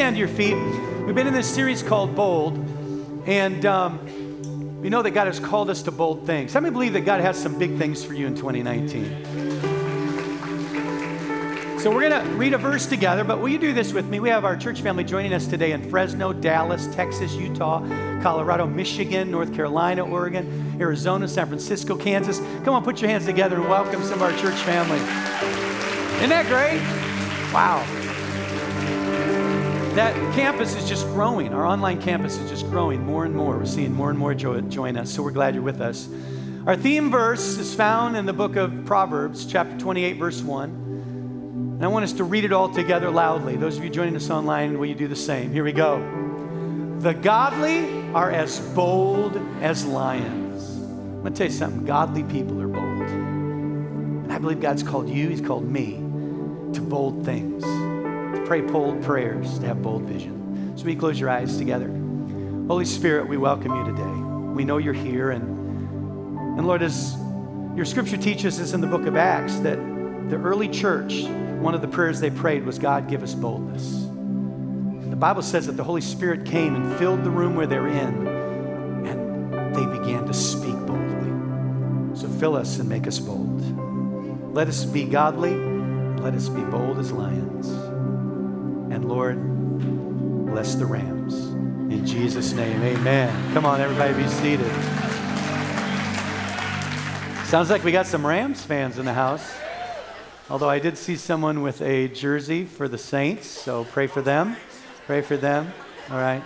stand to your feet. We've been in this series called Bold, and we know that God has called us to bold things. How many believe that God has some big things for you in 2019? So we're going to read a verse together, but will you do this with me? We have our church family joining us today in Fresno, Dallas, Texas, Utah, Colorado, Michigan, North Carolina, Oregon, Arizona, San Francisco, Kansas. Come on, put your hands together and welcome some of our church family. Isn't that great? Wow. That campus is just growing. Our online campus is just growing more and more. We're seeing more and more join us, so we're glad you're with us. Our theme verse is found in the book of Proverbs, chapter 28, verse 1. And I want us to read it all together loudly. Those of you joining us online, will you do the same? Here we go. The godly are as bold as lions. I'm going to tell you something. Godly people are bold. And I believe God's called you, He's called me, to bold things. Pray bold prayers, to have bold vision. So we close your eyes together. Holy Spirit, we welcome you today. We know you're here. And Lord, as your scripture teaches us in the book of Acts, that the early church, one of the prayers they prayed was, God, give us boldness. And the Bible says that the Holy Spirit came and filled the room where they're in, and they began to speak boldly. So fill us and make us bold. Let us be godly. Let us be bold as lions. And Lord, bless the Rams. In Jesus' name, amen. Come on, everybody be seated. Sounds like we got some Rams fans in the house. Although I did see someone with a jersey for the Saints, so pray for them. Pray for them, all right.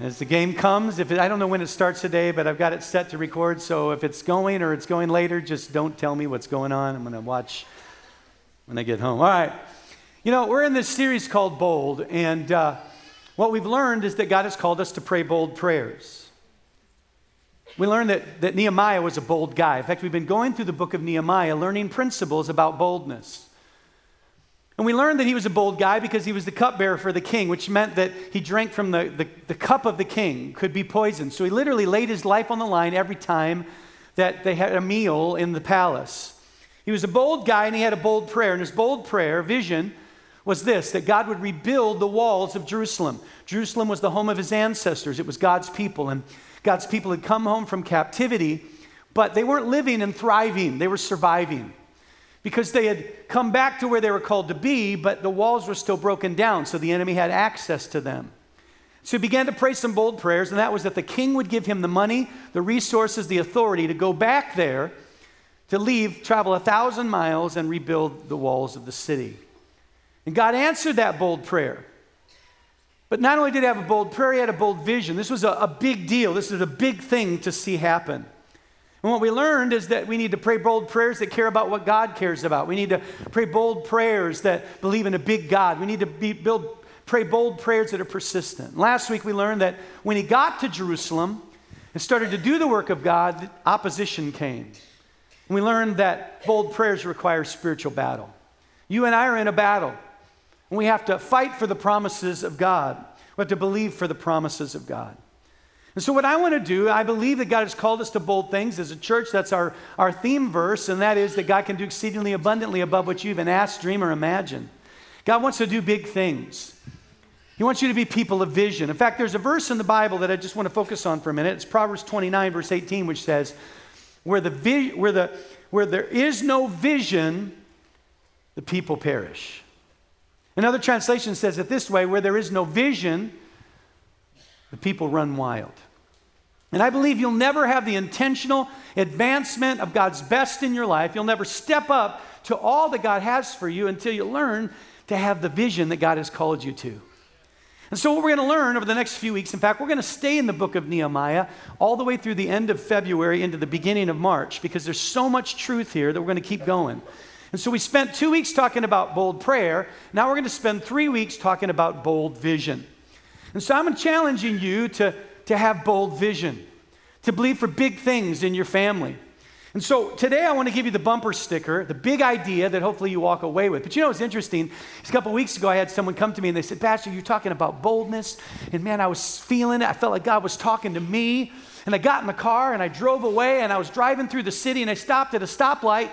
As the game comes, I don't know when it starts today, but I've got it set to record, so if it's going or it's going later, just don't tell me what's going on. I'm gonna watch when I get home, all right. You know, we're in this series called Bold, and what we've learned is that God has called us to pray bold prayers. We learned that Nehemiah was a bold guy. In fact, we've been going through the book of Nehemiah, learning principles about boldness. And we learned that he was a bold guy because he was the cupbearer for the king, which meant that he drank from the cup of the king, could be poisoned. So he literally laid his life on the line every time that they had a meal in the palace. He was a bold guy, and he had a bold prayer, and his bold prayer, vision, was this, that God would rebuild the walls of Jerusalem. Jerusalem was the home of his ancestors. It was God's people, and God's people had come home from captivity, but they weren't living and thriving. They were surviving because they had come back to where they were called to be, but the walls were still broken down, so the enemy had access to them. So he began to pray some bold prayers, and that was that the king would give him the money, the resources, the authority to go back there, to leave, travel 1,000 miles, and rebuild the walls of the city. And God answered that bold prayer. But not only did he have a bold prayer, he had a bold vision. This was a big deal. This was a big thing to see happen. And what we learned is that we need to pray bold prayers that care about what God cares about. We need to pray bold prayers that believe in a big God. We need to pray bold prayers that are persistent. Last week we learned that when he got to Jerusalem and started to do the work of God, opposition came. And we learned that bold prayers require spiritual battle. You and I are in a battle. And we have to fight for the promises of God. We have to believe for the promises of God. And so what I want to do, I believe that God has called us to bold things. As a church, that's our theme verse, and that is that God can do exceedingly abundantly above what you even ask, dream, or imagine. God wants to do big things. He wants you to be people of vision. In fact, there's a verse in the Bible that I just want to focus on for a minute. It's Proverbs 29, verse 18, which says, where there is no vision, the people perish. Another translation says it this way, where there is no vision, the people run wild. And I believe you'll never have the intentional advancement of God's best in your life. You'll never step up to all that God has for you until you learn to have the vision that God has called you to. And so what we're going to learn over the next few weeks, in fact, we're going to stay in the book of Nehemiah all the way through the end of February into the beginning of March, because there's so much truth here that we're going to keep going. And so we spent 2 weeks talking about bold prayer. Now we're going to spend 3 weeks talking about bold vision. And so I'm challenging you to have bold vision, to believe for big things in your family. And so today I want to give you the bumper sticker, the big idea that hopefully you walk away with. But you know what's interesting? A couple weeks ago I had someone come to me and they said, Pastor, you're talking about boldness. And man, I was feeling it. I felt like God was talking to me. And I got in the car and I drove away and I was driving through the city and I stopped at a stoplight.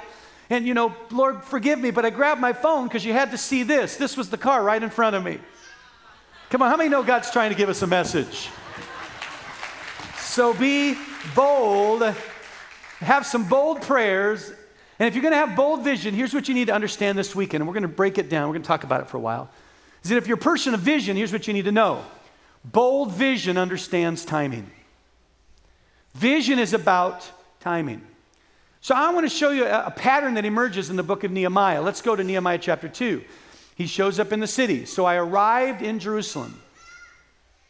And, you know, Lord, forgive me, but I grabbed my phone because you had to see this. This was the car right in front of me. Come on, how many know God's trying to give us a message? So be bold, have some bold prayers, and if you're going to have bold vision, here's what you need to understand this weekend, and we're going to break it down. We're going to talk about it for a while. Is that if you're a person of vision, here's what you need to know. Bold vision understands timing. Vision is about timing. So I want to show you a pattern that emerges in the book of Nehemiah. Let's go to Nehemiah chapter 2. He shows up in the city. So I arrived in Jerusalem.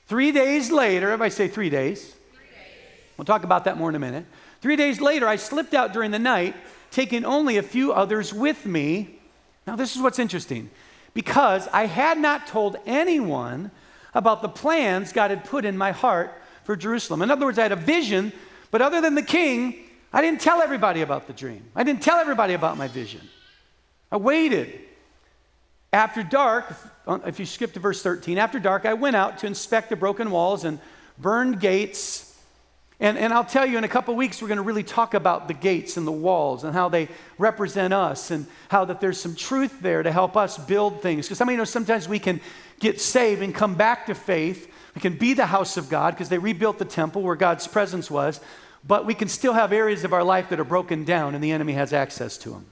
3 days later, everybody say 3 days. 3 days. We'll talk about that more in a minute. 3 days later, I slipped out during the night, taking only a few others with me. Now this is what's interesting. Because I had not told anyone about the plans God had put in my heart for Jerusalem. In other words, I had a vision, but other than the king, I didn't tell everybody about the dream. I didn't tell everybody about my vision. I waited. After dark, if you skip to verse 13, after dark, I went out to inspect the broken walls and burned gates. And I'll tell you, in a couple weeks, we're going to really talk about the gates and the walls and how they represent us and how that there's some truth there to help us build things. Because how many know sometimes we can get saved and come back to faith. We can be the house of God because they rebuilt the temple where God's presence was. But we can still have areas of our life that are broken down and the enemy has access to them.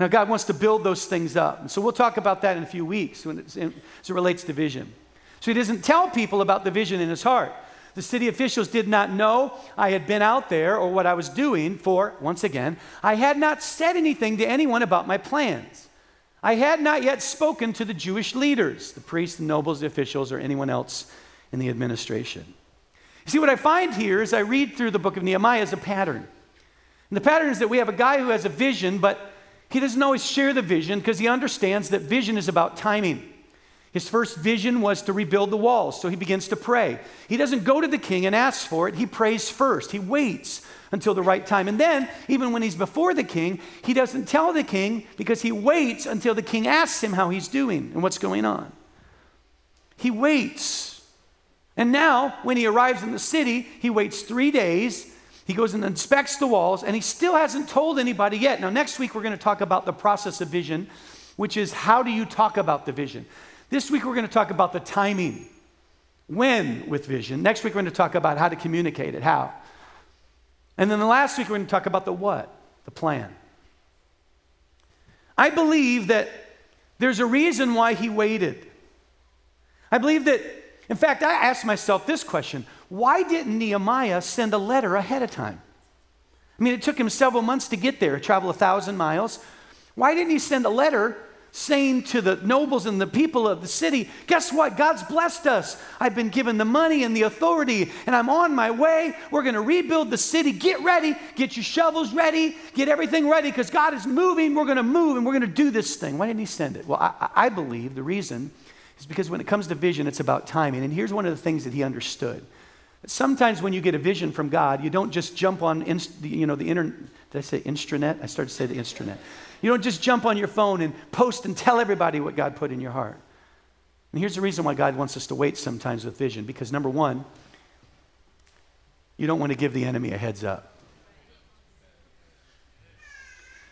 Now, God wants to build those things up. And so we'll talk about that in a few weeks as it relates to vision. So he doesn't tell people about the vision in his heart. The city officials did not know I had been out there or what I was doing, for, once again, I had not said anything to anyone about my plans. I had not yet spoken to the Jewish leaders, the priests, the nobles, the officials, or anyone else in the administration. You see, what I find here as I read through the book of Nehemiah is a pattern. And the pattern is that we have a guy who has a vision, but he doesn't always share the vision because he understands that vision is about timing. His first vision was to rebuild the walls, so he begins to pray. He doesn't go to the king and ask for it. He prays first. He waits until the right time. And then, even when he's before the king, he doesn't tell the king because he waits until the king asks him how he's doing and what's going on. He waits. And now, when he arrives in the city, he waits 3 days. He goes and inspects the walls, and he still hasn't told anybody yet. Now, next week, we're going to talk about the process of vision, which is how do you talk about the vision? This week, we're going to talk about the timing, when with vision. Next week, we're going to talk about how to communicate it, how. And then the last week, we're going to talk about the what, the plan. I believe that there's a reason why he waited. I believe that, in fact, I asked myself this question, why didn't Nehemiah send a letter ahead of time? I mean, it took him several months to get there, travel 1,000 miles. Why didn't he send a letter saying to the nobles and the people of the city, guess what? God's blessed us. I've been given the money and the authority, and I'm on my way. We're going to rebuild the city. Get ready. Get your shovels ready. Get everything ready because God is moving. We're going to move, and we're going to do this thing. Why didn't he send it? Well, I believe the reason is because when it comes to vision, it's about timing. And here's one of the things that he understood. That sometimes when you get a vision from God, you don't just jump on, the internet. Did I say intranet? I started to say the intranet. You don't just jump on your phone and post and tell everybody what God put in your heart. And here's the reason why God wants us to wait sometimes with vision. Because number one, you don't want to give the enemy a heads up.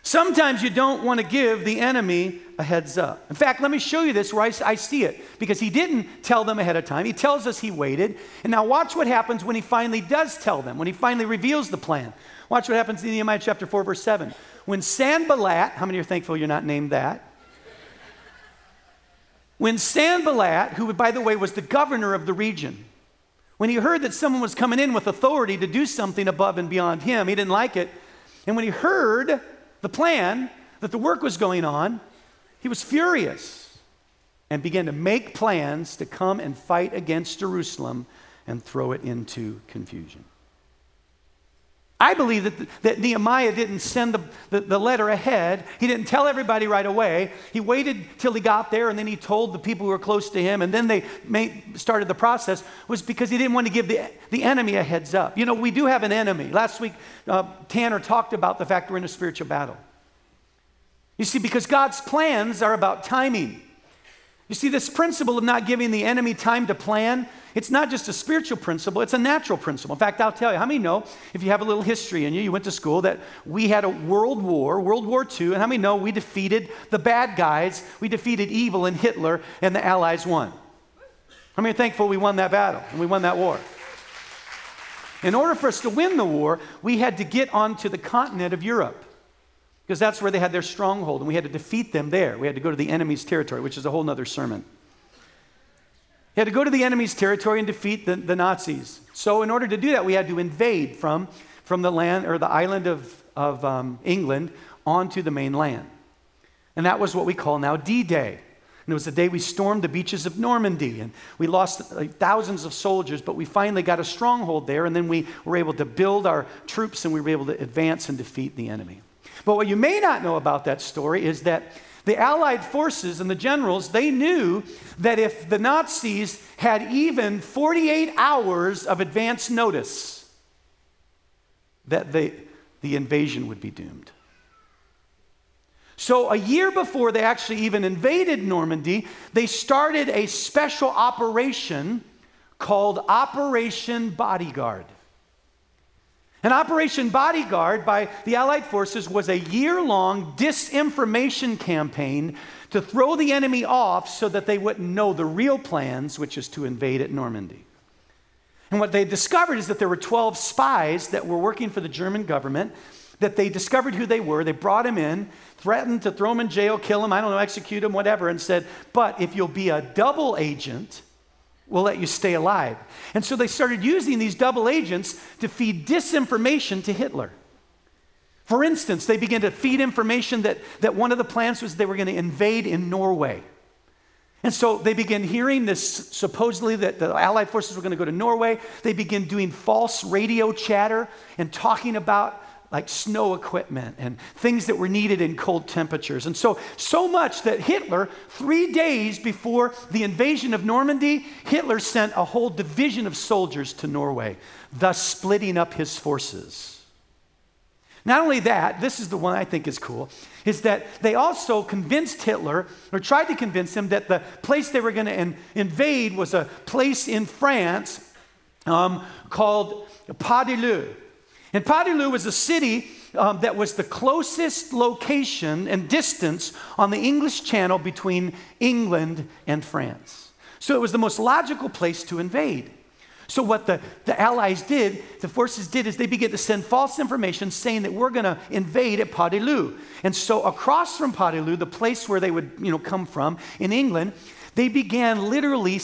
Sometimes you don't want to give the enemy a heads up. In fact, let me show you this where I see it. Because he didn't tell them ahead of time. He tells us he waited. And now watch what happens when he finally does tell them, when he finally reveals the plan. Watch what happens in Nehemiah chapter 4, verse 7. When Sanballat, how many are thankful you're not named that? When Sanballat, who by the way was the governor of the region, when he heard that someone was coming in with authority to do something above and beyond him, he didn't like it. And when he heard the plan that the work was going on, he was furious and began to make plans to come and fight against Jerusalem and throw it into confusion. I believe that Nehemiah didn't send the letter ahead. He didn't tell everybody right away. He waited till he got there, and then he told the people who were close to him, and then they started the process, was because he didn't want to give the enemy a heads up. You know, we do have an enemy. Last week, Tanner talked about the fact we're in a spiritual battle. You see, because God's plans are about timing. You see, this principle of not giving the enemy time to plan, it's not just a spiritual principle, it's a natural principle. In fact, I'll tell you, how many know, if you have a little history in you, you went to school, that we had a World War II, and how many know we defeated the bad guys, we defeated evil and Hitler, and the Allies won. I mean, thankful we won that battle and we won that war. In order for us to win the war, we had to get onto the continent of Europe, because that's where they had their stronghold, and we had to defeat them there. We had to go to the enemy's territory, which is a whole other sermon. We had to go to the enemy's territory and defeat the Nazis. So in order to do that, we had to invade from the land or the island of England onto the mainland. And that was what we call now D-Day. And it was the day we stormed the beaches of Normandy, and we lost thousands of soldiers, but we finally got a stronghold there, and then we were able to build our troops, and we were able to advance and defeat the enemy. But what you may not know about that story is that the Allied forces and the generals, they knew that if the Nazis had even 48 hours of advance notice, that the invasion would be doomed. So a year before they actually even invaded Normandy, they started a special operation called Operation Bodyguard. And Operation Bodyguard by the Allied forces was a year-long disinformation campaign to throw the enemy off so that they wouldn't know the real plans, which is to invade at Normandy. And what they discovered is that there were 12 spies that were working for the German government, that they discovered who they were. They brought him in, threatened to throw him in jail, kill him, I don't know, execute him, whatever, and said, but if you'll be a double agent, we'll let you stay alive. And so they started using these double agents to feed disinformation to Hitler. For instance, they began to feed information that one of the plans was they were going to invade in Norway. And so they began hearing this, supposedly that the Allied forces were going to go to Norway. They began doing false radio chatter and talking about like snow equipment and things that were needed in cold temperatures. And so much that Hitler, 3 days before the invasion of Normandy, Hitler sent a whole division of soldiers to Norway, thus splitting up his forces. Not only that, this is the one I think is cool, is that they also convinced Hitler, or tried to convince him, that the place they were going to invade was a place in France called Pas-de-Calais. And Pas-de-Calais was a city that was the closest location and distance on the English Channel between England and France. So it was the most logical place to invade. So what the Allies did, the forces did, is they began to send false information saying that we're going to invade at Pas-de-Calais. And so across from Pas-de-Calais, the place where they would come from in England, they began literally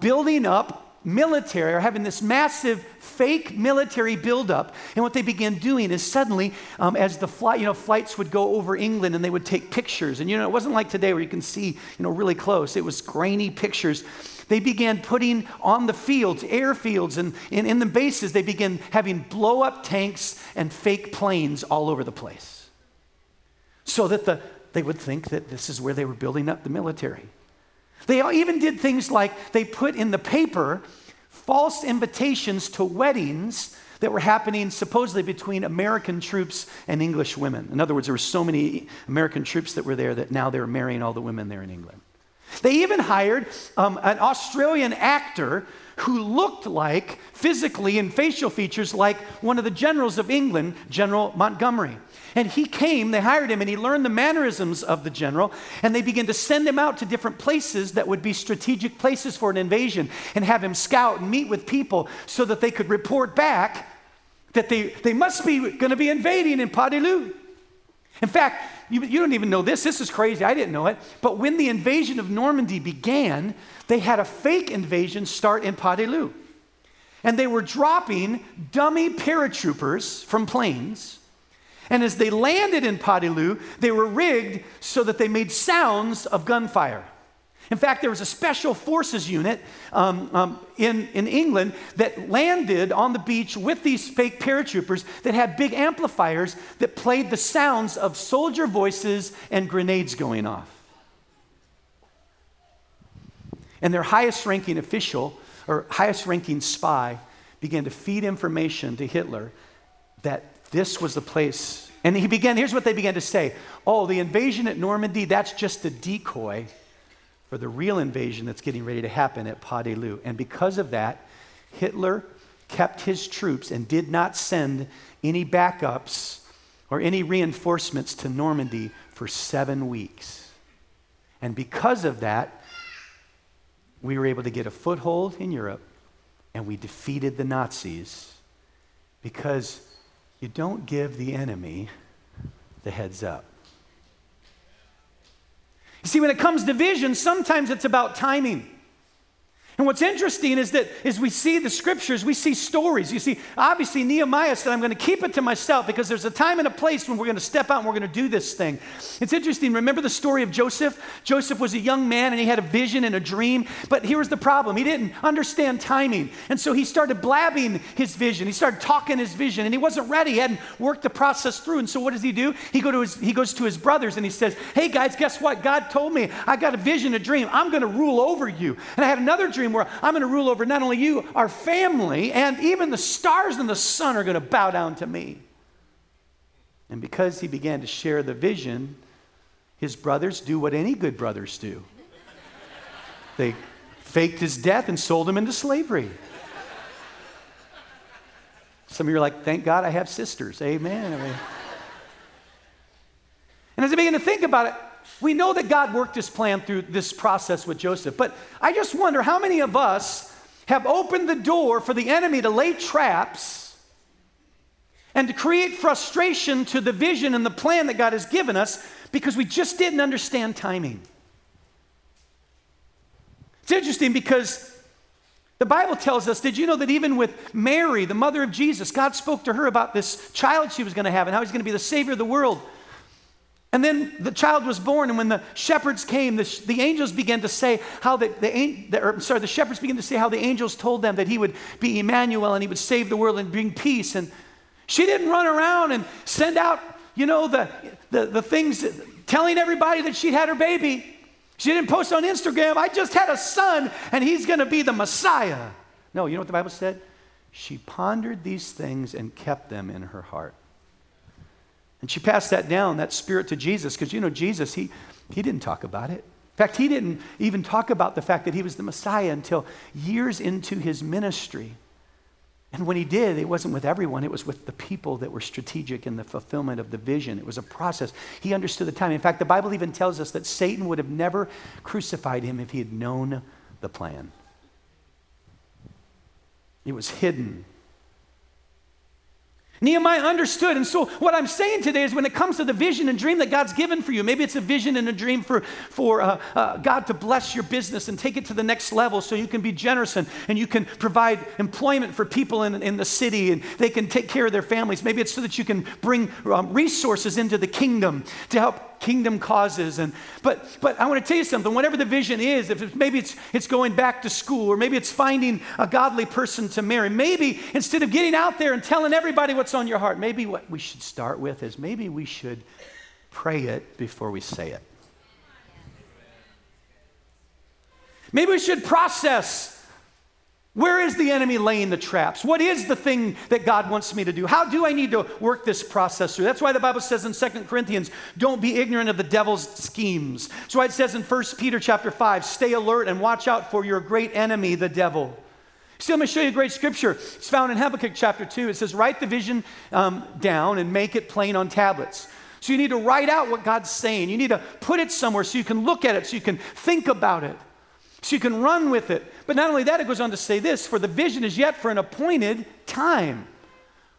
building up military, are having this massive fake military buildup. And what they began doing is suddenly, as the flights would go over England and they would take pictures. And it wasn't like today where you can see, really close. It was grainy pictures. They began putting on the fields, airfields, and in the bases, they began having blow-up tanks and fake planes all over the place, so that they would think that this is where they were building up the military. They even did things like they put in the paper false invitations to weddings that were happening supposedly between American troops and English women. In other words, there were so many American troops that were there that now they were marrying all the women there in England. They even hired an Australian actor who looked like, physically and facial features, like one of the generals of England, General Montgomery. And he came, they hired him, and he learned the mannerisms of the general, and they began to send him out to different places that would be strategic places for an invasion and have him scout and meet with people so that they could report back that they must be going to be invading in Pas-de-Calais. In fact, you don't even know this. This is crazy. I didn't know it. But when the invasion of Normandy began, they had a fake invasion start in Pas-de-Calais. And they were dropping dummy paratroopers from planes. And as they landed in Pas-de-Calais, they were rigged so that they made sounds of gunfire. In fact, there was a special forces unit in England that landed on the beach with these fake paratroopers that had big amplifiers that played the sounds of soldier voices and grenades going off. And their highest-ranking official, or highest-ranking spy, began to feed information to Hitler that this was the place. And here's what they began to say. Oh, the invasion at Normandy, that's just a decoy for the real invasion that's getting ready to happen at Pas-de-Calais. And because of that, Hitler kept his troops and did not send any backups or any reinforcements to Normandy for 7 weeks. And because of that, we were able to get a foothold in Europe, and we defeated the Nazis, because you don't give the enemy the heads up. You see, when it comes to vision, sometimes it's about timing. And what's interesting is that as we see the scriptures, we see stories. You see, obviously Nehemiah said, I'm going to keep it to myself because there's a time and a place when we're going to step out and we're going to do this thing. It's interesting. Remember the story of Joseph? Joseph was a young man and he had a vision and a dream. But here's the problem. He didn't understand timing. And so he started blabbing his vision. He started talking his vision, and he wasn't ready. He hadn't worked the process through. And so what does he do? He goes to his brothers and he says, hey guys, guess what? God told me I got a vision, a dream. I'm going to rule over you. And I had another dream where I'm going to rule over not only you, our family, and even the stars and the sun are going to bow down to me. And because he began to share the vision, his brothers do what any good brothers do. They faked his death and sold him into slavery. Some of you are like, thank God I have sisters. Amen. I mean, and as I begin to think about it, we know that God worked his plan through this process with Joseph, but I just wonder how many of us have opened the door for the enemy to lay traps and to create frustration to the vision and the plan that God has given us because we just didn't understand timing. It's interesting because the Bible tells us, did you know that even with Mary, the mother of Jesus, God spoke to her about this child she was going to have and how he's going to be the Savior of the world. And then the child was born, and when the shepherds came, the shepherds began to say how the angels told them that he would be Emmanuel and he would save the world and bring peace. And she didn't run around and send out, you know, the things telling everybody that she had her baby. She didn't post on Instagram, I just had a son and he's going to be the Messiah. No, you know what the Bible said? She pondered these things and kept them in her heart. And she passed that down, that spirit, to Jesus, because you know Jesus, he didn't talk about it. In fact, he didn't even talk about the fact that he was the Messiah until years into his ministry. And when he did, it wasn't with everyone, it was with the people that were strategic in the fulfillment of the vision. It was a process. He understood the time. In fact, the Bible even tells us that Satan would have never crucified him if he had known the plan. It was hidden. Nehemiah understood. And so what I'm saying today is when it comes to the vision and dream that God's given for you, maybe it's a vision and a dream for God to bless your business and take it to the next level so you can be generous and you can provide employment for people in the city and they can take care of their families. Maybe it's so that you can bring resources into the kingdom to help kingdom causes. But I want to tell you something. Whatever the vision is, maybe it's going back to school, or maybe it's finding a godly person to marry. Maybe instead of getting out there and telling everybody what's on your heart, maybe what we should start with is maybe we should pray it before we say it. Maybe we should process. Where is the enemy laying the traps? What is the thing that God wants me to do? How do I need to work this process through? That's why the Bible says in 2 Corinthians, don't be ignorant of the devil's schemes. That's why it says in 1 Peter chapter 5, stay alert and watch out for your great enemy, the devil. So let me show you a great scripture. It's found in Habakkuk chapter 2. It says, write the vision down and make it plain on tablets. So you need to write out what God's saying. You need to put it somewhere so you can look at it, so you can think about it, so you can run with it. But not only that, it goes on to say this, for the vision is yet for an appointed time.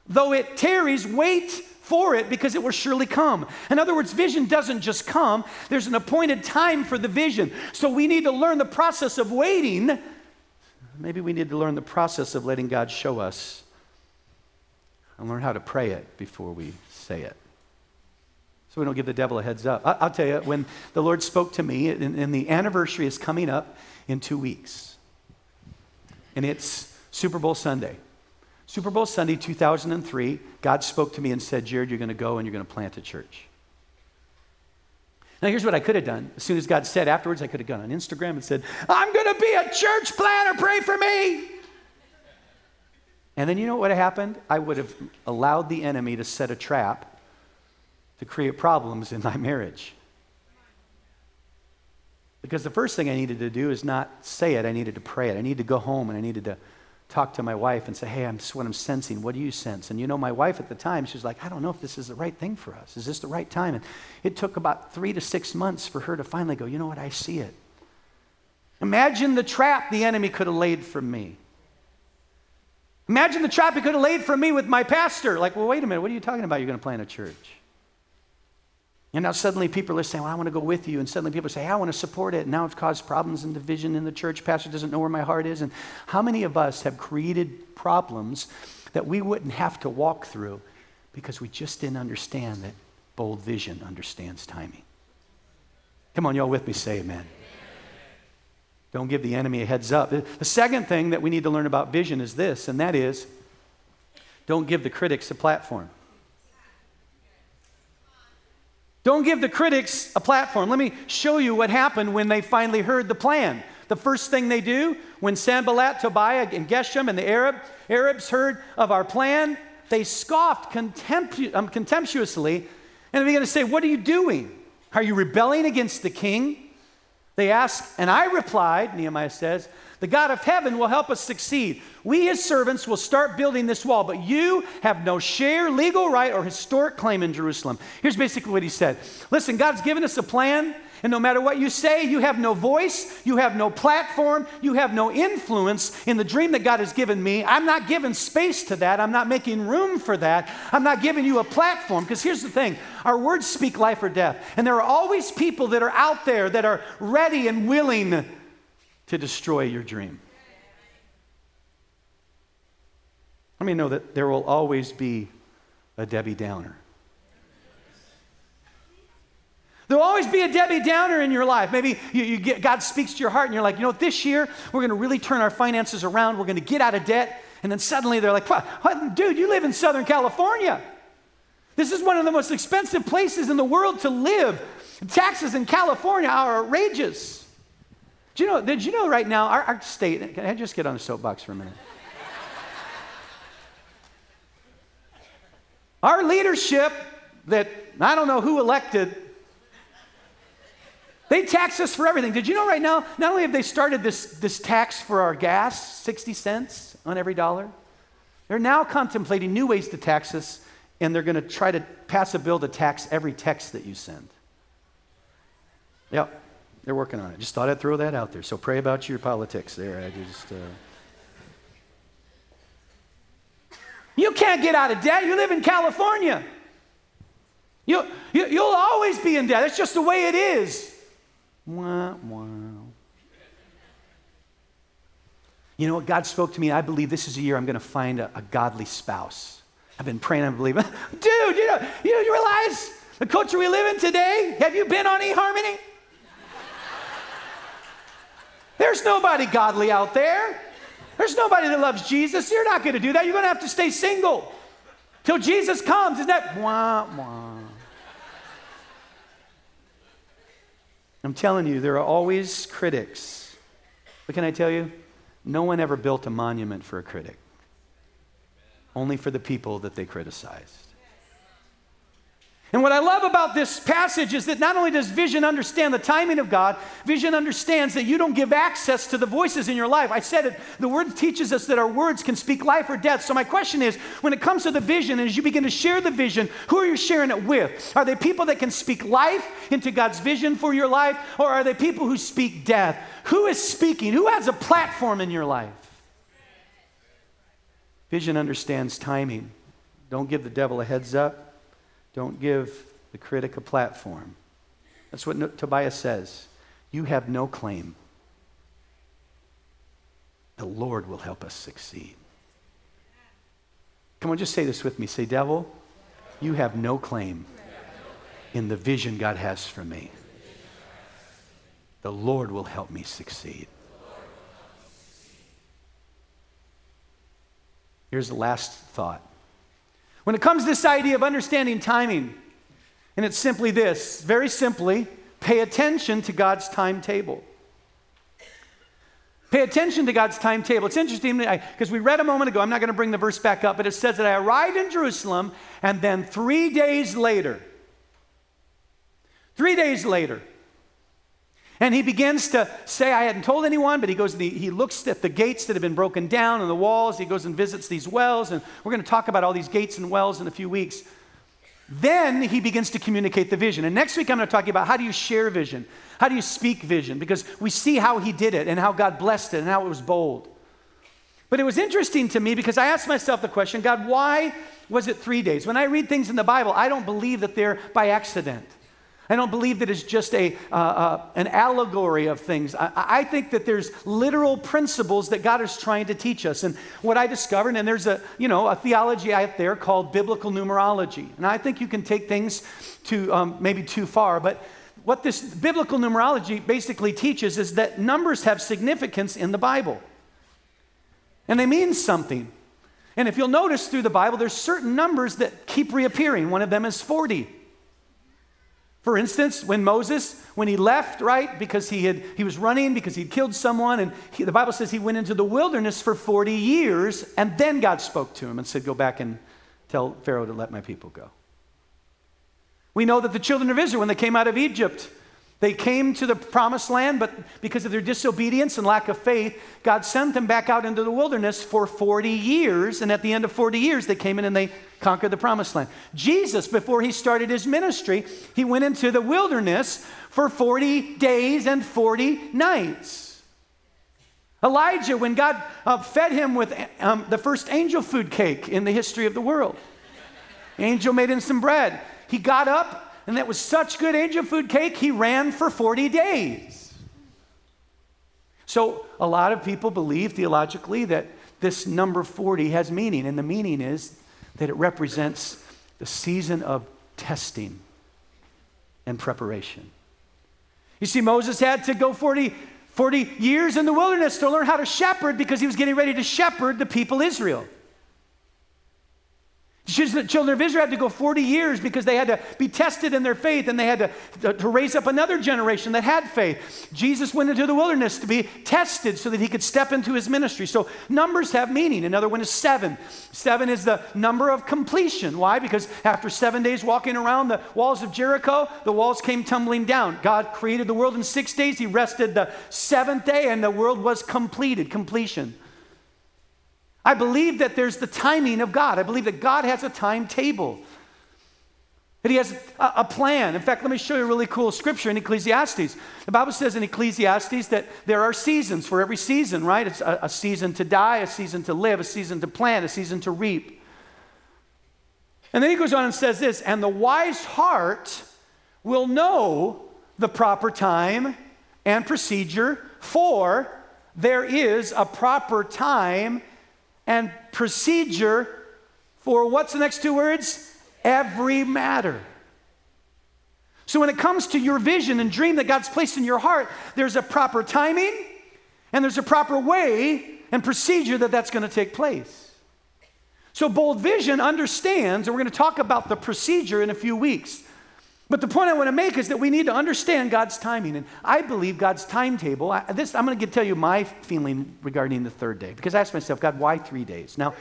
Though it tarries, wait for it, because it will surely come. In other words, vision doesn't just come. There's an appointed time for the vision. So we need to learn the process of waiting. Maybe we need to learn the process of letting God show us and learn how to pray it before we say it, so we don't give the devil a heads up. I'll tell you, when the Lord spoke to me, and the anniversary is coming up in 2 weeks. And it's Super Bowl Sunday. Super Bowl Sunday, 2003, God spoke to me and said, Jared, you're going to go and you're going to plant a church. Now, here's what I could have done. As soon as God said afterwards, I could have gone on Instagram and said, I'm going to be a church planter, pray for me. And then you know what would have happened? I would have allowed the enemy to set a trap to create problems in my marriage. Because the first thing I needed to do is not say it, I needed to pray it. I needed to go home and I needed to talk to my wife and say, hey, this is what I'm sensing. What do you sense? And you know, my wife at the time, she was like, I don't know if this is the right thing for us. Is this the right time? And it took about 3 to 6 months for her to finally go, you know what, I see it. Imagine the trap the enemy could have laid for me. Imagine the trap he could have laid for me with my pastor. Like, well, wait a minute, what are you talking about? You're going to plant a church. And now suddenly people are saying, well, I want to go with you. And suddenly people say, hey, I want to support it. And now it's caused problems and division in the church. Pastor doesn't know where my heart is. And how many of us have created problems that we wouldn't have to walk through because we just didn't understand that Bold Vision understands timing? Come on, y'all with me, say amen. Don't give the enemy a heads up. The second thing that we need to learn about vision is this, and that is, don't give the critics a platform. Don't give the critics a platform. Let me show you what happened when they finally heard the plan. The first thing they do, when Sanballat, Tobiah, and Geshem and the Arabs heard of our plan, they scoffed contemptuously, and they're gonna say, what are you doing? Are you rebelling against the king? They asked, and I replied, Nehemiah says, the God of heaven will help us succeed. We, his servants, will start building this wall, but you have no share, legal right, or historic claim in Jerusalem. Here's basically what he said. Listen, God's given us a plan, and no matter what you say, you have no voice, you have no platform, you have no influence in the dream that God has given me. I'm not giving space to that. I'm not making room for that. I'm not giving you a platform, because here's the thing. Our words speak life or death, and there are always people that are out there that are ready and willing to destroy your dream. Let me know that there will always be a Debbie Downer. There'll always be a Debbie Downer in your life. Maybe God speaks to your heart and you're like, you know, this year we're going to really turn our finances around. We're going to get out of debt. And then suddenly they're like, what? Dude, you live in Southern California. This is one of the most expensive places in the world to live. Taxes in California are outrageous. Did you know right now, our state, can I just get on the soapbox for a minute? Our leadership that I don't know who elected, they tax us for everything. Did you know right now, not only have they started this tax for our gas, 60 cents on every dollar, they're now contemplating new ways to tax us, and they're going to try to pass a bill to tax every text that you send. Yep. They're working on it. Just thought I'd throw that out there. So pray about your politics there. You can't get out of debt. You live in California. You'll always be in debt. That's just the way it is. Wow, wow. You know what? God spoke to me. I believe this is a year I'm going to find a godly spouse. I've been praying. I believe. Dude, you realize the culture we live in today? Have you been on eHarmony? There's nobody godly out there. There's nobody that loves Jesus. You're not going to do that. You're going to have to stay single till Jesus comes. Isn't that wah, wah? I'm telling you, there are always critics. But can I tell you? No one ever built a monument for a critic. Only for the people that they criticized. And what I love about this passage is that not only does vision understand the timing of God, vision understands that you don't give access to the voices in your life. I said it, the word teaches us that our words can speak life or death. So my question is, when it comes to the vision, and as you begin to share the vision, who are you sharing it with? Are they people that can speak life into God's vision for your life, or are they people who speak death? Who is speaking? Who has a platform in your life? Vision understands timing. Don't give the devil a heads up. Don't give the critic a platform. That's what Tobiah says. You have no claim. The Lord will help us succeed. Come on, just say this with me. Say, devil, you have no claim in the vision God has for me. The Lord will help me succeed. Here's the last thought. When it comes to this idea of understanding timing, and it's simply this, very simply, pay attention to God's timetable. Pay attention to God's timetable. It's interesting, because we read a moment ago, I'm not going to bring the verse back up, but it says that I arrived in Jerusalem, and then 3 days later, 3 days later, and he begins to say, I hadn't told anyone, but he goes and he looks at the gates that have been broken down and the walls. He goes and visits these wells. And we're going to talk about all these gates and wells in a few weeks. Then he begins to communicate the vision. And next week, I'm going to talk about how do you share vision? How do you speak vision? Because we see how he did it and how God blessed it and how it was bold. But it was interesting to me because I asked myself the question, God, why was it 3 days? When I read things in the Bible, I don't believe that they're by accident. I don't believe that it's just an allegory of things. I think that there's literal principles that God is trying to teach us. And what I discovered, and there's a theology out there called biblical numerology. And I think you can take things to maybe too far. But what this biblical numerology basically teaches is that numbers have significance in the Bible. And they mean something. And if you'll notice through the Bible, there's certain numbers that keep reappearing. One of them is 40. For instance, when he left, right, because he was running, because he'd killed someone, and the Bible says he went into the wilderness for 40 years, and then God spoke to him and said, go back and tell Pharaoh to let my people go. We know that the children of Israel, when they came out of Egypt, they came to the promised land, but because of their disobedience and lack of faith, God sent them back out into the wilderness for 40 years, and at the end of 40 years, they came in and they conquered the promised land. Jesus, before he started his ministry, he went into the wilderness for 40 days and 40 nights. Elijah, when God fed him with the first angel food cake in the history of the world, the angel made him some bread. He got up, and that was such good angel food cake, he ran for 40 days. So a lot of people believe theologically that this number 40 has meaning, and the meaning is that it represents the season of testing and preparation. You see, Moses had to go 40 years in the wilderness to learn how to shepherd because he was getting ready to shepherd the people Israel. The children of Israel had to go 40 years because they had to be tested in their faith, and they had to raise up another generation that had faith. Jesus went into the wilderness to be tested so that he could step into his ministry. So numbers have meaning. Another one is 7. 7 is the number of completion. Why? Because after 7 days walking around the walls of Jericho, the walls came tumbling down. God created the world in 6 days. He rested the 7th day, and the world was completed. Completion. I believe that there's the timing of God. I believe that God has a timetable, that he has a plan. In fact, let me show you a really cool scripture in Ecclesiastes. The Bible says in Ecclesiastes that there are seasons for every season, right? It's a season to die, a season to live, a season to plant, a season to reap. And then he goes on and says this, and the wise heart will know the proper time and procedure, for there is a proper time and procedure for, what's the next 2 words? Every matter. So when it comes to your vision and dream that God's placed in your heart, there's a proper timing, and there's a proper way and procedure that's going to take place. So Bold Vision understands, and we're going to talk about the procedure in a few weeks. But the point I want to make is that we need to understand God's timing. And I believe God's timetable, I'm going to tell you my feeling regarding the 3rd day. Because I asked myself, God, why 3 days? Now,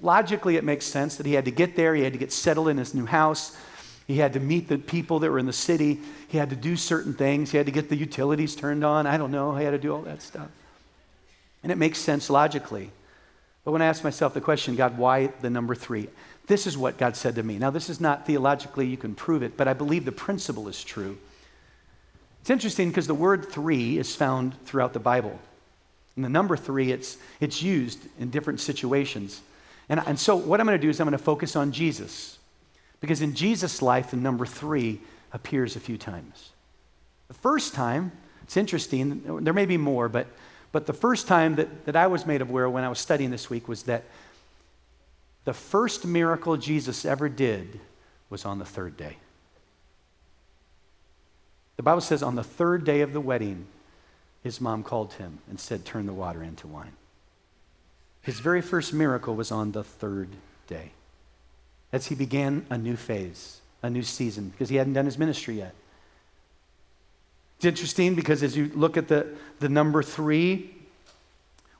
logically, it makes sense that he had to get there. He had to get settled in his new house. He had to meet the people that were in the city. He had to do certain things. He had to get the utilities turned on. I don't know. He had to do all that stuff. And it makes sense logically. But when I asked myself the question, God, why the number 3? This is what God said to me. Now, this is not theologically, you can prove it, but I believe the principle is true. It's interesting because the word 3 is found throughout the Bible. And the number 3, it's used in different situations. And so what I'm going to do is I'm going to focus on Jesus. Because in Jesus' life, the number 3 appears a few times. The first time, it's interesting, there may be more, but the first time that I was made aware when I was studying this week was that the first miracle Jesus ever did was on the 3rd day. The Bible says on the 3rd day of the wedding, his mom called him and said, turn the water into wine. His very first miracle was on the 3rd day. As he began a new phase, a new season, because he hadn't done his ministry yet. It's interesting because as you look at the number 3,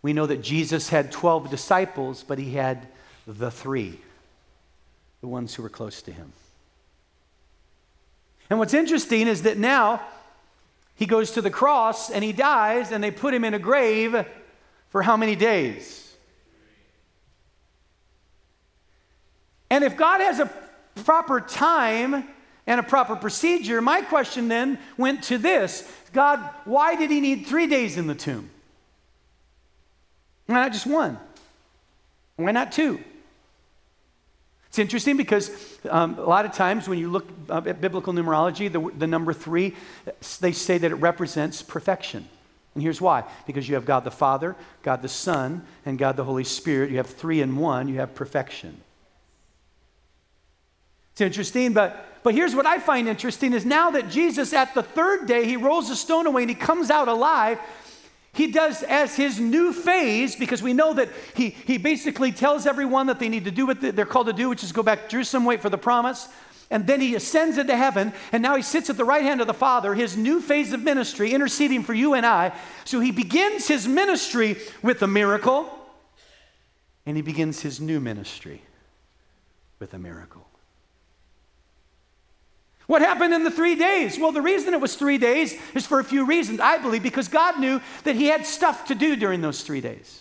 we know that Jesus had 12 disciples, but he had the 3, the ones who were close to him. And what's interesting is that now he goes to the cross and he dies, and they put him in a grave for how many days? And if God has a proper time and a proper procedure, my question then went to this: God, why did he need 3 days in the tomb? Why not just one? Why not two? It's interesting because a lot of times when you look at biblical numerology, the number three, they say that it represents perfection. And here's why. Because you have God the Father, God the Son, and God the Holy Spirit. You have three in one. You have perfection. It's interesting, but here's what I find interesting is now that Jesus, at the third day, he rolls the stone away and he comes out alive. He does as his new phase, because we know that he basically tells everyone that they need to do what they're called to do, which is go back to Jerusalem, wait for the promise. And then he ascends into heaven, and now he sits at the right hand of the Father, his new phase of ministry, interceding for you and I. So he begins his ministry with a miracle, and he begins his new ministry with a miracle. What happened in the 3 days? Well, the reason it was 3 days is for a few reasons, I believe, because God knew that he had stuff to do during those 3 days.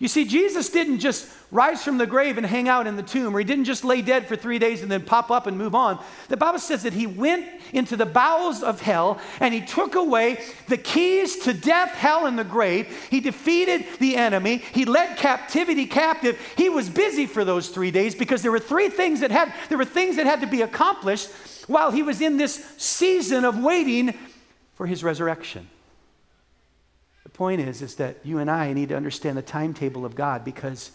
You see, Jesus didn't just rise from the grave and hang out in the tomb, or he didn't just lay dead for 3 days and then pop up and move on. The Bible says that he went into the bowels of hell and he took away the keys to death, hell, and the grave. He defeated the enemy. He led captivity captive. He was busy for those 3 days because there were things that had to be accomplished while he was in this season of waiting for his resurrection. The point is that you and I need to understand the timetable of God, because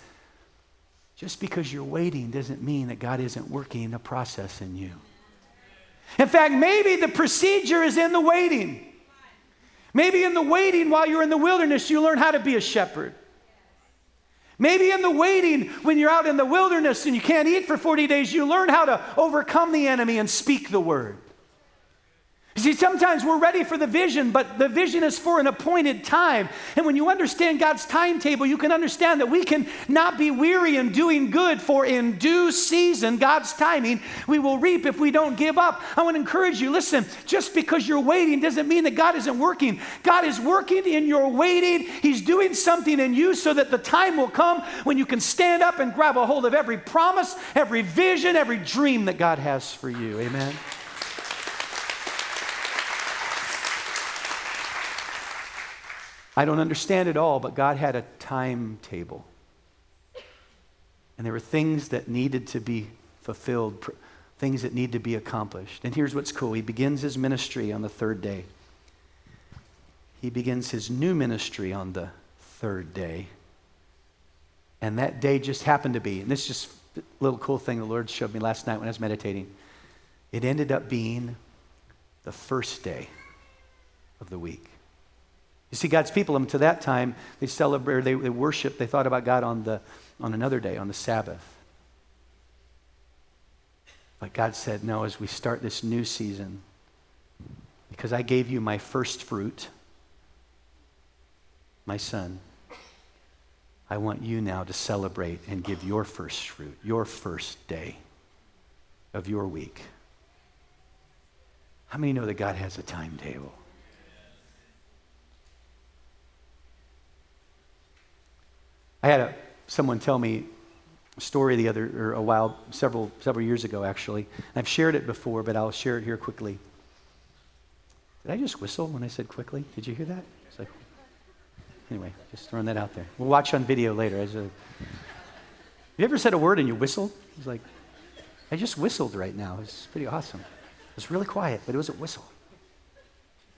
just because you're waiting doesn't mean that God isn't working a process in you. In fact, maybe the procedure is in the waiting. Maybe in the waiting, while you're in the wilderness, you learn how to be a shepherd. Maybe in the waiting, when you're out in the wilderness and you can't eat for 40 days, you learn how to overcome the enemy and speak the word. You see, sometimes we're ready for the vision, but the vision is for an appointed time. And when you understand God's timetable, you can understand that we can not be weary in doing good, for in due season, God's timing, we will reap if we don't give up. I want to encourage you, listen, just because you're waiting doesn't mean that God isn't working. God is working in your waiting. He's doing something in you so that the time will come when you can stand up and grab a hold of every promise, every vision, every dream that God has for you. Amen. I don't understand it all, but God had a timetable. And there were things that needed to be fulfilled, things that need to be accomplished. And here's what's cool. He begins his ministry on the third day. He begins his new ministry on the third day. And that day just happened to be, and this is just a little cool thing the Lord showed me last night when I was meditating. It ended up being the first day of the week. You see, God's people, until that time, they celebrated, they worshiped, they thought about God on another day, on the Sabbath. But God said, no, as we start this new season, because I gave you my first fruit, my son, I want you now to celebrate and give your first fruit, your first day of your week. How many know that God has a timetable? I had someone tell me a story several years ago, actually. I've shared it before, but I'll share it here quickly. Did I just whistle when I said quickly? Did you hear that? It's like, anyway, just throwing that out there. We'll watch on video later. Have you ever said a word and you whistled? It's like, I just whistled right now. It's pretty awesome. It was really quiet, but it was a whistle.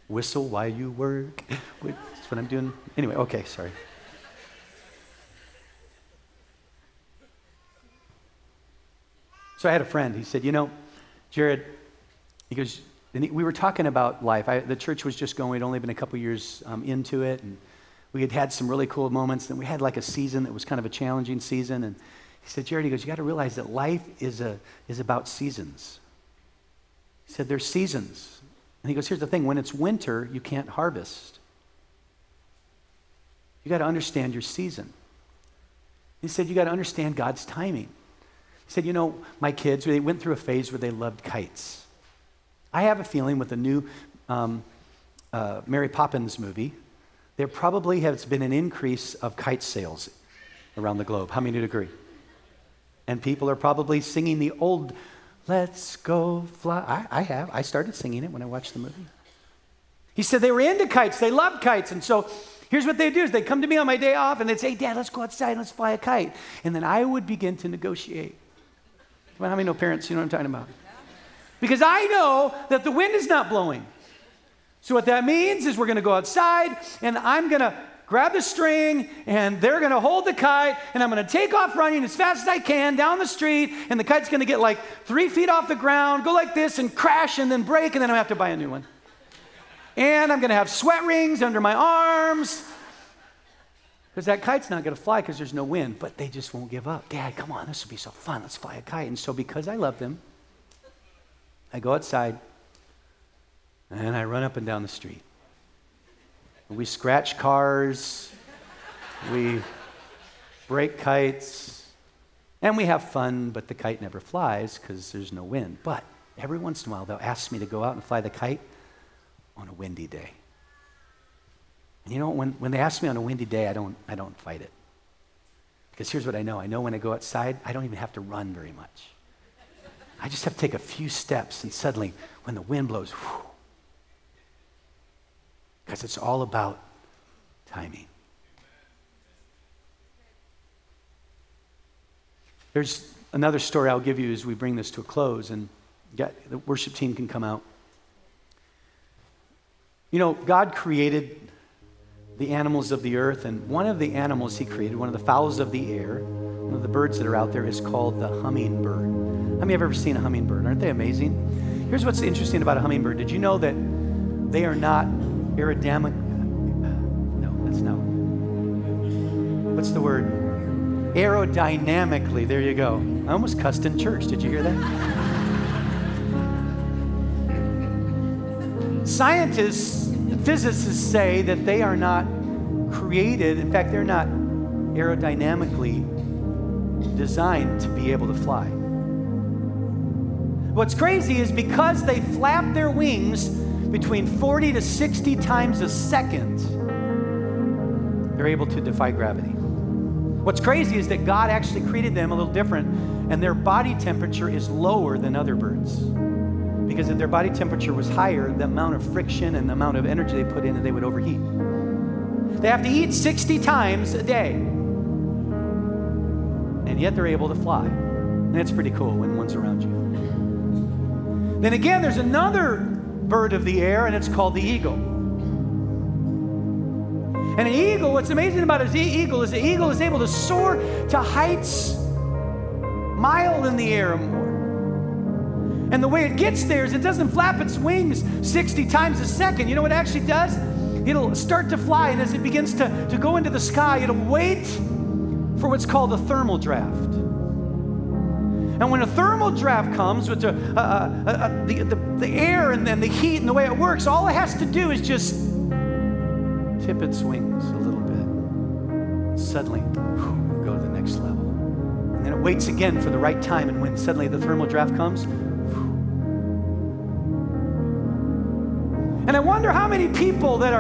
Whistle while you work. That's what I'm doing. Anyway, okay, sorry. So I had a friend, he said, you know, Jared, he goes, we were talking about life. The church was just going, we'd only been a couple years into it, and we had some really cool moments, and we had like a season that was kind of a challenging season, and he said, Jared, he goes, you got to realize that life is about seasons. He said, there's seasons. And he goes, here's the thing, when it's winter, you can't harvest. You got to understand your season. He said, you got to understand God's timing. He said, you know, my kids, they went through a phase where they loved kites. I have a feeling with the new Mary Poppins movie, there probably has been an increase of kite sales around the globe. How many would agree? And people are probably singing the old, "Let's Go Fly." I have. I started singing it when I watched the movie. He said they were into kites. They loved kites. And so here's what they do is they come to me on my day off and they'd say, "Hey, Dad, let's go outside and let's fly a kite." And then I would begin to negotiate. Well, how many know parents? You know what I'm talking about. Because I know that the wind is not blowing. So what that means is we're going to go outside and I'm going to grab the string and they're going to hold the kite and I'm going to take off running as fast as I can down the street and the kite's going to get like 3 feet off the ground, go like this and crash and then break and then I'm going to have to buy a new one. And I'm going to have sweat rings under my arms because that kite's not going to fly because there's no wind, but they just won't give up. "Dad, come on, this will be so fun. Let's fly a kite." And so because I love them, I go outside and I run up and down the street. We scratch cars, we break kites, and we have fun, but the kite never flies because there's no wind. But every once in a while, they'll ask me to go out and fly the kite on a windy day. And you know, when they ask me on a windy day, I don't fight it. Because here's what I know. I know when I go outside, I don't even have to run very much. I just have to take a few steps, and suddenly, when the wind blows, whew, because it's all about timing. There's another story I'll give you as we bring this to a close, and the worship team can come out. You know, God created the animals of the earth, and one of the animals he created, one of the fowls of the air, one of the birds that are out there is called the hummingbird. How many have ever seen a hummingbird? Aren't they amazing? Here's what's interesting about a hummingbird. Did you know that they are not aerodynamic? No, that's not. What's the word? Aerodynamically. There you go. I almost cussed in church. Did you hear that? Scientists, physicists say that they are not created. In fact, they're not aerodynamically designed to be able to fly. What's crazy is because they flap their wings between 40 to 60 times a second, they're able to defy gravity. What's crazy is that God actually created them a little different, and their body temperature is lower than other birds. Because if their body temperature was higher, the amount of friction and the amount of energy they put in, they would overheat. They have to eat 60 times a day, and yet they're able to fly. And it's pretty cool when one's around you. Then again, there's another bird of the air, and it's called the eagle. And an eagle, what's amazing about an eagle is the eagle is able to soar to heights mile in the air or more. And the way it gets there is it doesn't flap its wings 60 times a second. You know what it actually does? It'll start to fly, and as it begins to go into the sky, it'll wait for what's called a thermal draft. And when a thermal draft comes with the air and the heat and the way it works, all it has to do is just tip its wings a little bit. Suddenly, whew, go to the next level. And then it waits again for the right time, and when suddenly the thermal draft comes, whew. And I wonder how many people that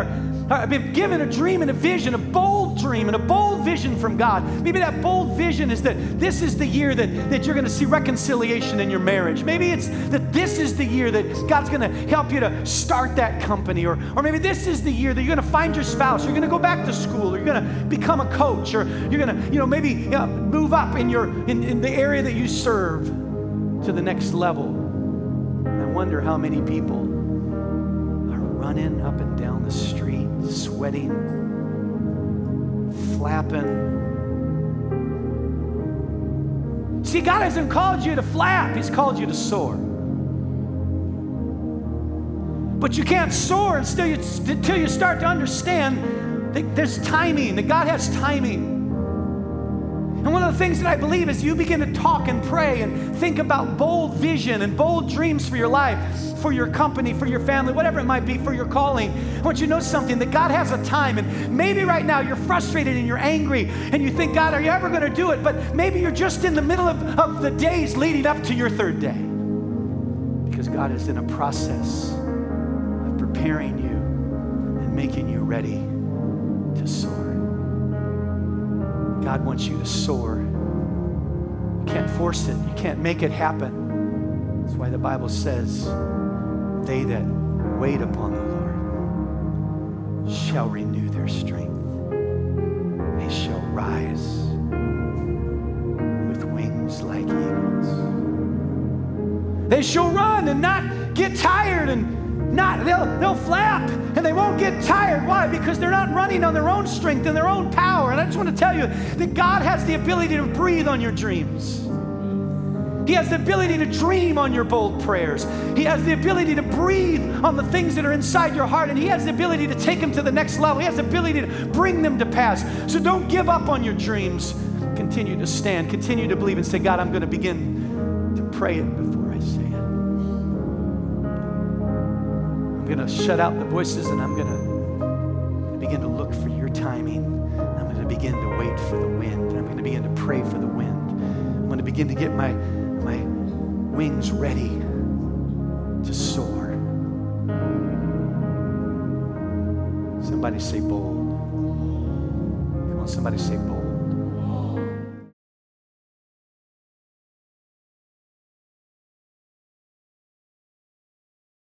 have been given a dream and a vision, a bold dream and a bold vision from God. Maybe that bold vision is that this is the year that you're going to see reconciliation in your marriage. Maybe it's that this is the year that God's going to help you to start that company. Or maybe this is the year that you're going to find your spouse. You're going to go back to school. Or you're going to become a coach. Or you're going to, maybe move up in the area that you serve to the next level. And I wonder how many people are running up and down the street, sweating, flapping. See, God hasn't called you to flap. He's called you to soar. But you can't soar until you start to understand that there's timing, that God has timing. And one of the things that I believe is you begin to talk and pray and think about bold vision and bold dreams for your life, for your company, for your family, whatever it might be, for your calling. I want you to know something, that God has a time. And maybe right now you're frustrated and you're angry and you think, God, are you ever going to do it? But maybe you're just in the middle of the days leading up to your third day. Because God is in a process of preparing you and making you ready to soar. God wants you to soar You can't force it. You can't make it happen. That's why the Bible says, they that wait upon the Lord shall renew their strength. They shall rise with wings like eagles. They shall run and not get tired, and they'll flap and they won't get tired. Why? Because they're not running on their own strength and their own power. And I just want to tell you that God has the ability to breathe on your dreams. He has the ability to dream on your bold prayers. He has the ability to breathe on the things that are inside your heart, and He has the ability to take them to the next level. He has the ability to bring them to pass. So don't give up on your dreams. Continue to stand. Continue to believe and say, God, I'm going to begin to pray it before I say it. I'm going to shut out the voices, and I'm going to begin to look for your timing. I'm going to begin to wait for the wind. I'm going to begin to pray for the wind. I'm going to begin to get my wings ready to soar. Somebody say bold. Come on, somebody say bold.